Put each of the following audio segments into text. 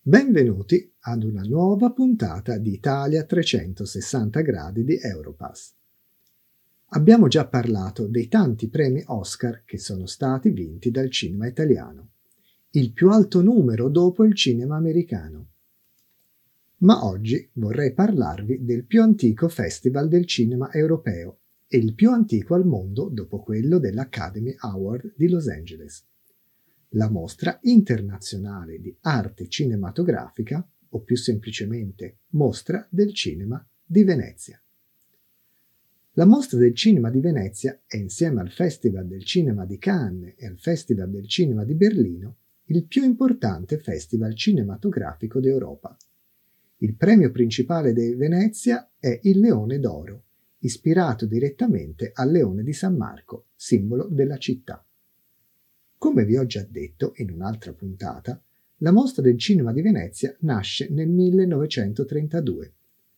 Benvenuti ad una nuova puntata di Italia 360 gradi di Europass. Abbiamo già parlato dei tanti premi Oscar che sono stati vinti dal cinema italiano, il più alto numero dopo il cinema americano. Ma oggi vorrei parlarvi del più antico festival del cinema europeo e il più antico al mondo dopo quello dell'Academy Award di Los Angeles. La Mostra Internazionale di Arte Cinematografica, o più semplicemente Mostra del Cinema di Venezia. La Mostra del Cinema di Venezia è, insieme al Festival del Cinema di Cannes e al Festival del Cinema di Berlino, il più importante festival cinematografico d'Europa. Il premio principale di Venezia è il Leone d'Oro, ispirato direttamente al Leone di San Marco, simbolo della città. Come vi ho già detto in un'altra puntata, la Mostra del Cinema di Venezia nasce nel 1932.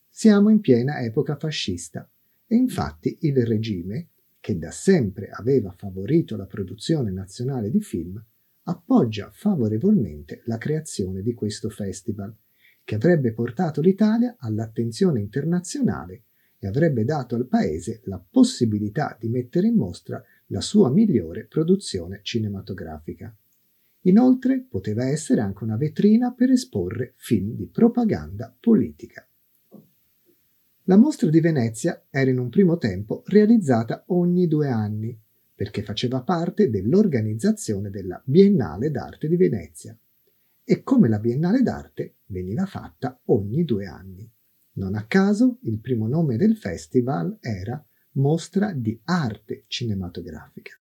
Siamo in piena epoca fascista e infatti il regime, che da sempre aveva favorito la produzione nazionale di film, appoggia favorevolmente la creazione di questo festival, che avrebbe portato l'Italia all'attenzione internazionale e avrebbe dato al paese la possibilità di mettere in mostra la sua migliore produzione cinematografica. Inoltre poteva essere anche una vetrina per esporre film di propaganda politica. La Mostra di Venezia era in un primo tempo realizzata ogni 2 anni, perché faceva parte dell'organizzazione della Biennale d'Arte di Venezia. E come la Biennale d'Arte veniva fatta ogni 2 anni. Non a caso il primo nome del festival era Mostra di Arte Cinematografica.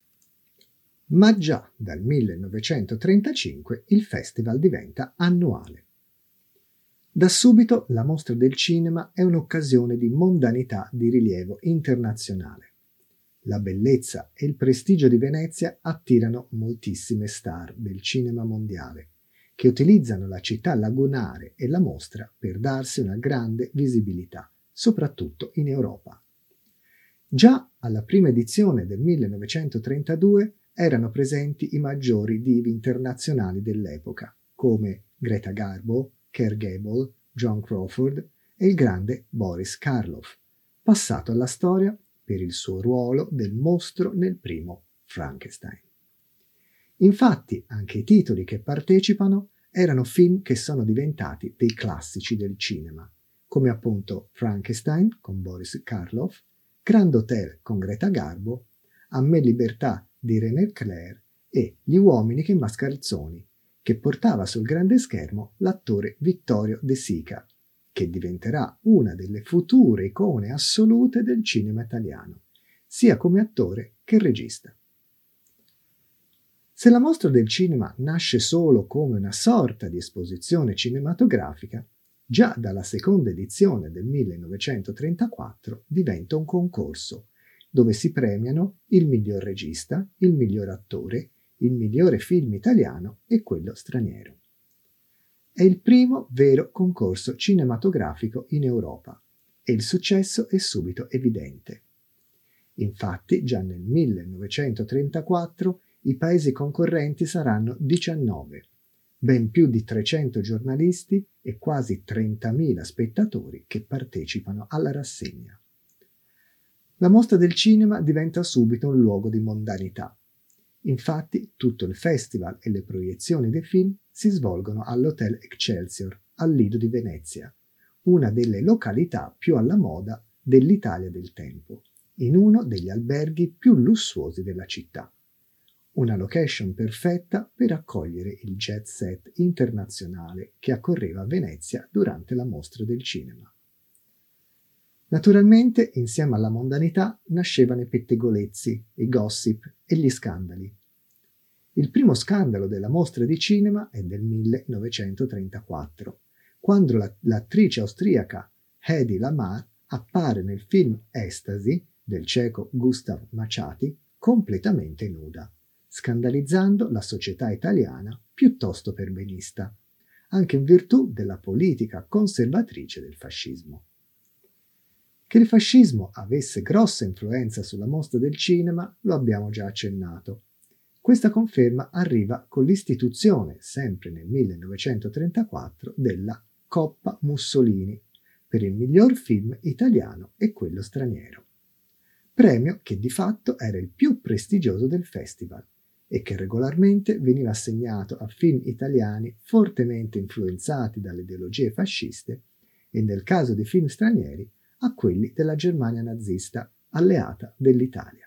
Ma già dal 1935 il festival diventa annuale. Da subito la Mostra del Cinema è un'occasione di mondanità di rilievo internazionale. La bellezza e il prestigio di Venezia attirano moltissime star del cinema mondiale, che utilizzano la città lagunare e la mostra per darsi una grande visibilità, soprattutto in Europa. Già alla prima edizione del 1932 erano presenti i maggiori divi internazionali dell'epoca, come Greta Garbo, Clark Gable, John Crawford e il grande Boris Karloff, passato alla storia per il suo ruolo del mostro nel primo Frankenstein. Infatti, anche i titoli che partecipano erano film che sono diventati dei classici del cinema, come appunto Frankenstein con Boris Karloff, Grand Hotel con Greta Garbo, A me libertà di René Clair e Gli uomini che mascalzoni, che portava sul grande schermo l'attore Vittorio De Sica, che diventerà una delle future icone assolute del cinema italiano, sia come attore che regista. Se la Mostra del Cinema nasce solo come una sorta di esposizione cinematografica, già dalla seconda edizione del 1934 diventa un concorso, dove si premiano il miglior regista, il miglior attore, il migliore film italiano e quello straniero. È il primo vero concorso cinematografico in Europa e il successo è subito evidente. Infatti, già nel 1934 i paesi concorrenti saranno 19, ben più di 300 giornalisti e quasi 30.000 spettatori che partecipano alla rassegna. La Mostra del Cinema diventa subito un luogo di mondanità. Infatti, tutto il festival e le proiezioni dei film si svolgono all'Hotel Excelsior, al Lido di Venezia, una delle località più alla moda dell'Italia del tempo, in uno degli alberghi più lussuosi della città. Una location perfetta per accogliere il jet set internazionale che accorreva a Venezia durante la Mostra del Cinema. Naturalmente, insieme alla mondanità, nascevano i pettegolezzi, i gossip e gli scandali. Il primo scandalo della Mostra di Cinema è del 1934, quando l'attrice austriaca Hedy Lamarr appare nel film Estasy del ceco Gustav Machati completamente nuda, scandalizzando la società italiana piuttosto perbenista, anche in virtù della politica conservatrice del fascismo. Che il fascismo avesse grossa influenza sulla Mostra del Cinema lo abbiamo già accennato. Questa conferma arriva con l'istituzione, sempre nel 1934, della Coppa Mussolini per il miglior film italiano e quello straniero, premio che di fatto era il più prestigioso del festival e che regolarmente veniva assegnato a film italiani fortemente influenzati dalle ideologie fasciste e, nel caso di film stranieri, a quelli della Germania nazista, alleata dell'Italia.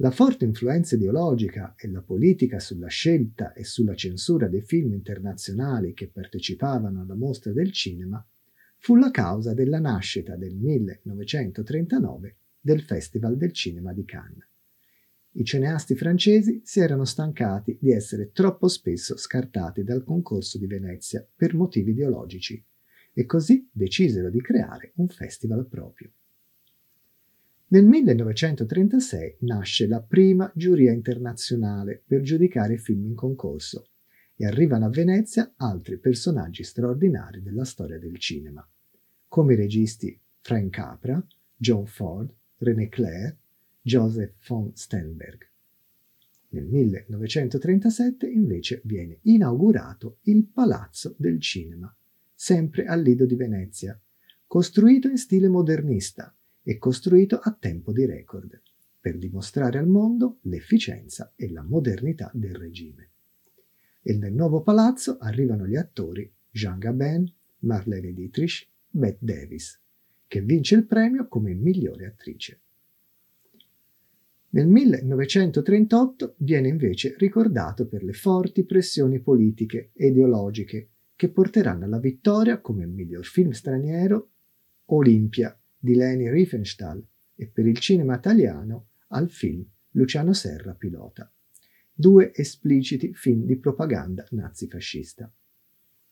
La forte influenza ideologica e la politica sulla scelta e sulla censura dei film internazionali che partecipavano alla mostra del cinema fu la causa della nascita nel 1939 del Festival del Cinema di Cannes. I cineasti francesi si erano stancati di essere troppo spesso scartati dal concorso di Venezia per motivi ideologici e così decisero di creare un festival proprio. Nel 1936 nasce la prima giuria internazionale per giudicare i film in concorso e arrivano a Venezia altri personaggi straordinari della storia del cinema, come i registi Frank Capra, John Ford, René Clair, Joseph von Sternberg. Nel 1937 invece viene inaugurato il Palazzo del Cinema, sempre al Lido di Venezia, costruito in stile modernista e costruito a tempo di record, per dimostrare al mondo l'efficienza e la modernità del regime. E nel nuovo palazzo arrivano gli attori Jean Gabin, Marlene Dietrich, Bette Davis, che vince il premio come migliore attrice. Nel 1938 viene invece ricordato per le forti pressioni politiche e ideologiche che porteranno alla vittoria come miglior film straniero Olimpia di Leni Riefenstahl e per il cinema italiano al film Luciano Serra pilota, due espliciti film di propaganda nazifascista.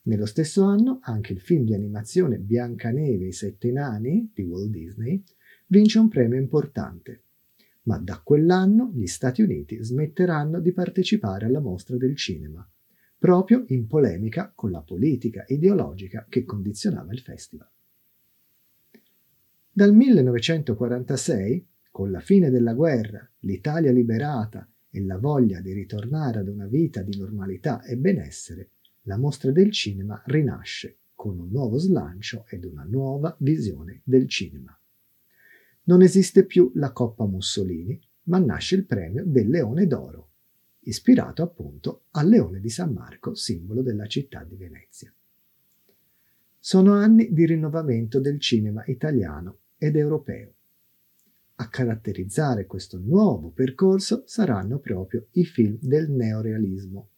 Nello stesso anno anche il film di animazione Biancaneve e i sette nani di Walt Disney vince un premio importante, ma da quell'anno gli Stati Uniti smetteranno di partecipare alla mostra del cinema, proprio in polemica con la politica ideologica che condizionava il festival. Dal 1946, con la fine della guerra, l'Italia liberata e la voglia di ritornare ad una vita di normalità e benessere, la mostra del cinema rinasce con un nuovo slancio ed una nuova visione del cinema. Non esiste più la Coppa Mussolini, ma nasce il premio del Leone d'Oro, ispirato appunto al Leone di San Marco, simbolo della città di Venezia. Sono anni di rinnovamento del cinema italiano ed europeo. A caratterizzare questo nuovo percorso saranno proprio i film del neorealismo,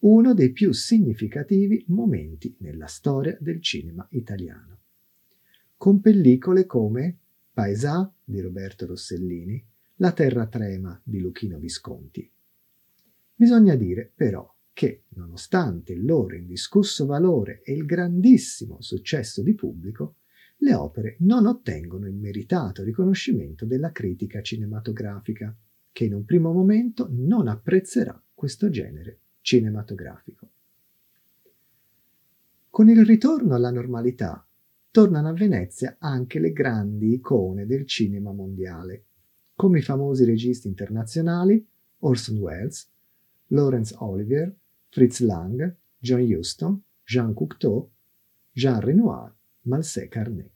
uno dei più significativi momenti nella storia del cinema italiano. Con pellicole come Paesà di Roberto Rossellini, La terra trema di Luchino Visconti. Bisogna dire però che, nonostante il loro indiscusso valore e il grandissimo successo di pubblico, le opere non ottengono il meritato riconoscimento della critica cinematografica, che in un primo momento non apprezzerà questo genere cinematografico. Con il ritorno alla normalità, tornano a Venezia anche le grandi icone del cinema mondiale, come i famosi registi internazionali Orson Welles, Laurence Olivier, Fritz Lang, John Huston, Jean Cocteau, Jean Renoir, Malsé Carné.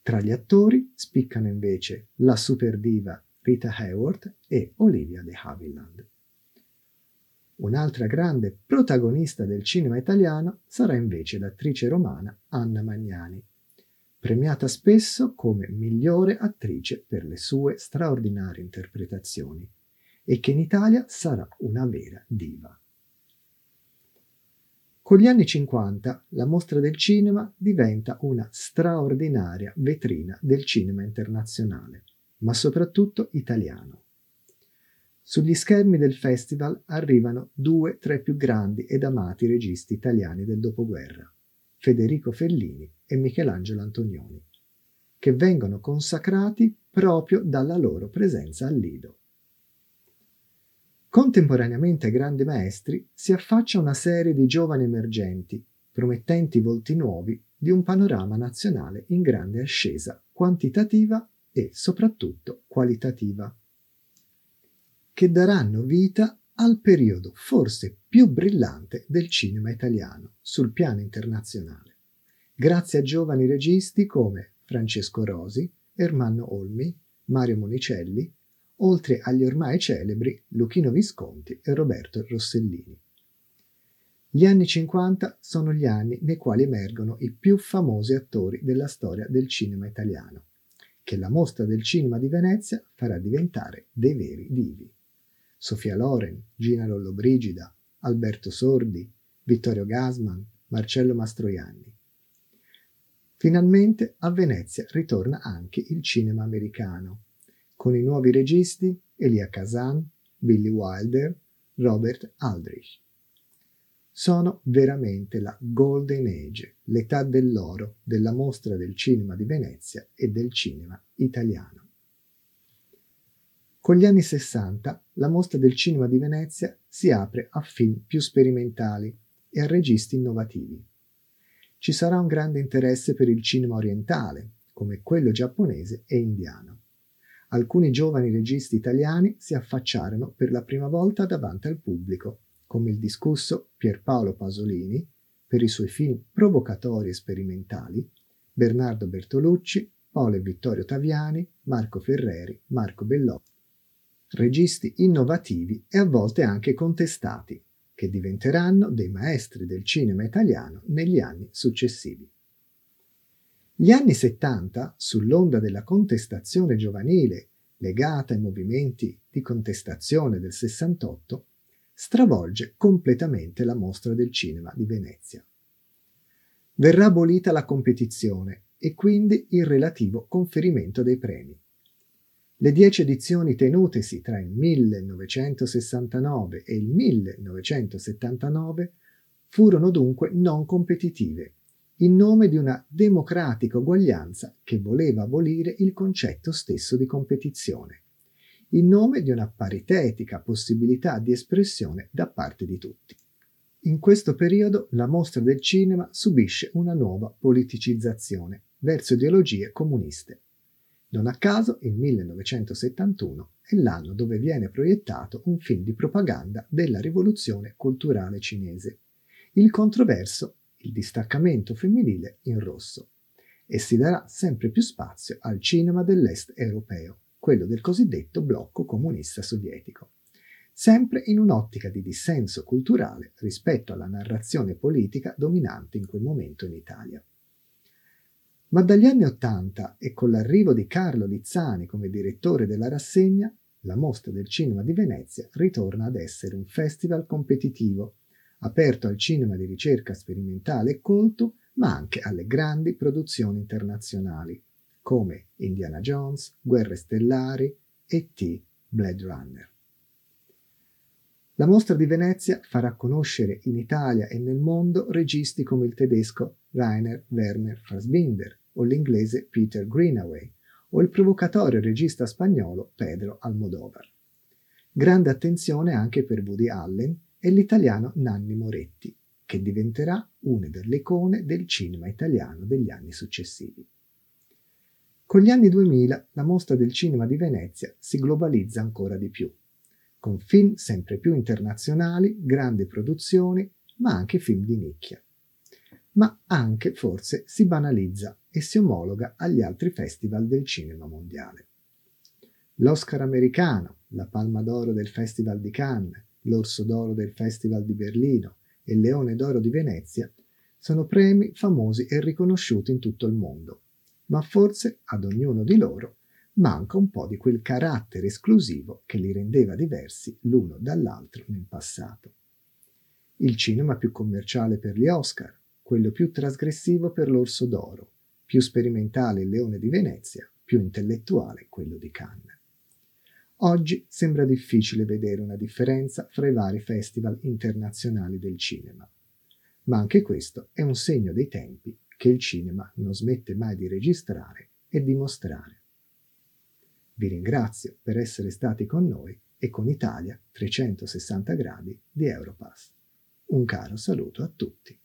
Tra gli attori spiccano invece la superdiva Rita Hayworth e Olivia de Havilland. Un'altra grande protagonista del cinema italiano sarà invece l'attrice romana Anna Magnani, premiata spesso come migliore attrice per le sue straordinarie interpretazioni, e che in Italia sarà una vera diva. Con gli anni 50 la mostra del cinema diventa una straordinaria vetrina del cinema internazionale, ma soprattutto italiano. Sugli schermi del festival arrivano tra i più grandi ed amati registi italiani del dopoguerra, Federico Fellini e Michelangelo Antonioni, che vengono consacrati proprio dalla loro presenza al Lido. Contemporaneamente ai grandi maestri si affaccia una serie di giovani emergenti, promettenti volti nuovi di un panorama nazionale in grande ascesa quantitativa e soprattutto qualitativa. che daranno vita al periodo forse più brillante del cinema italiano sul piano internazionale, grazie a giovani registi come Francesco Rosi, Ermanno Olmi, Mario Monicelli, oltre agli ormai celebri Luchino Visconti e Roberto Rossellini. Gli anni 50 sono gli anni nei quali emergono i più famosi attori della storia del cinema italiano, che la Mostra del Cinema di Venezia farà diventare dei veri divi. Sofia Loren, Gina Lollobrigida, Alberto Sordi, Vittorio Gassman, Marcello Mastroianni. Finalmente a Venezia ritorna anche il cinema americano, con i nuovi registi Elia Kazan, Billy Wilder, Robert Aldrich. Sono veramente la Golden Age, l'età dell'oro della Mostra del Cinema di Venezia e del cinema italiano. Con gli anni 60 la Mostra del Cinema di Venezia si apre a film più sperimentali e a registi innovativi. Ci sarà un grande interesse per il cinema orientale, come quello giapponese e indiano. Alcuni giovani registi italiani si affacciarono per la prima volta davanti al pubblico, come il discusso Pierpaolo Pasolini, per i suoi film provocatori e sperimentali, Bernardo Bertolucci, Paolo e Vittorio Taviani, Marco Ferreri, Marco Bellocchi. Registi innovativi e a volte anche contestati, che diventeranno dei maestri del cinema italiano negli anni successivi. Gli anni 70, sull'onda della contestazione giovanile legata ai movimenti di contestazione del 68, stravolge completamente la Mostra del Cinema di Venezia. Verrà abolita la competizione e quindi il relativo conferimento dei premi. Le 10 edizioni tenutesi tra il 1969 e il 1979 furono dunque non competitive, in nome di una democratica uguaglianza che voleva abolire il concetto stesso di competizione, in nome di una paritetica possibilità di espressione da parte di tutti. In questo periodo la Mostra del Cinema subisce una nuova politicizzazione verso ideologie comuniste. Non a caso il 1971 è l'anno dove viene proiettato un film di propaganda della rivoluzione culturale cinese, il controverso Il distaccamento femminile in rosso, e si darà sempre più spazio al cinema dell'est europeo, quello del cosiddetto blocco comunista sovietico, sempre in un'ottica di dissenso culturale rispetto alla narrazione politica dominante in quel momento in Italia. Ma dagli anni '80 e con l'arrivo di Carlo Lizzani come direttore della rassegna, la Mostra del Cinema di Venezia ritorna ad essere un festival competitivo, aperto al cinema di ricerca sperimentale e colto, ma anche alle grandi produzioni internazionali, come Indiana Jones, Guerre Stellari, E.T., Blade Runner. La Mostra di Venezia farà conoscere in Italia e nel mondo registi come il tedesco Rainer Werner Fassbinder o l'inglese Peter Greenaway o il provocatorio regista spagnolo Pedro Almodovar. Grande attenzione anche per Woody Allen e l'italiano Nanni Moretti, che diventerà una delle icone del cinema italiano degli anni successivi. Con gli anni 2000 la Mostra del Cinema di Venezia si globalizza ancora di più, con film sempre più internazionali, grandi produzioni, ma anche film di nicchia. Ma anche forse si banalizza e si omologa agli altri festival del cinema mondiale. L'Oscar americano, la Palma d'Oro del Festival di Cannes, l'Orso d'Oro del Festival di Berlino e il Leone d'Oro di Venezia sono premi famosi e riconosciuti in tutto il mondo, ma forse ad ognuno di loro manca un po' di quel carattere esclusivo che li rendeva diversi l'uno dall'altro nel passato. Il cinema più commerciale per gli Oscar, quello più trasgressivo per l'Orso d'Oro, più sperimentale il Leone di Venezia, più intellettuale quello di Cannes. Oggi sembra difficile vedere una differenza fra i vari festival internazionali del cinema, ma anche questo è un segno dei tempi che il cinema non smette mai di registrare e di mostrare. Vi ringrazio per essere stati con noi e con Italia 360 gradi di Europass. Un caro saluto a tutti.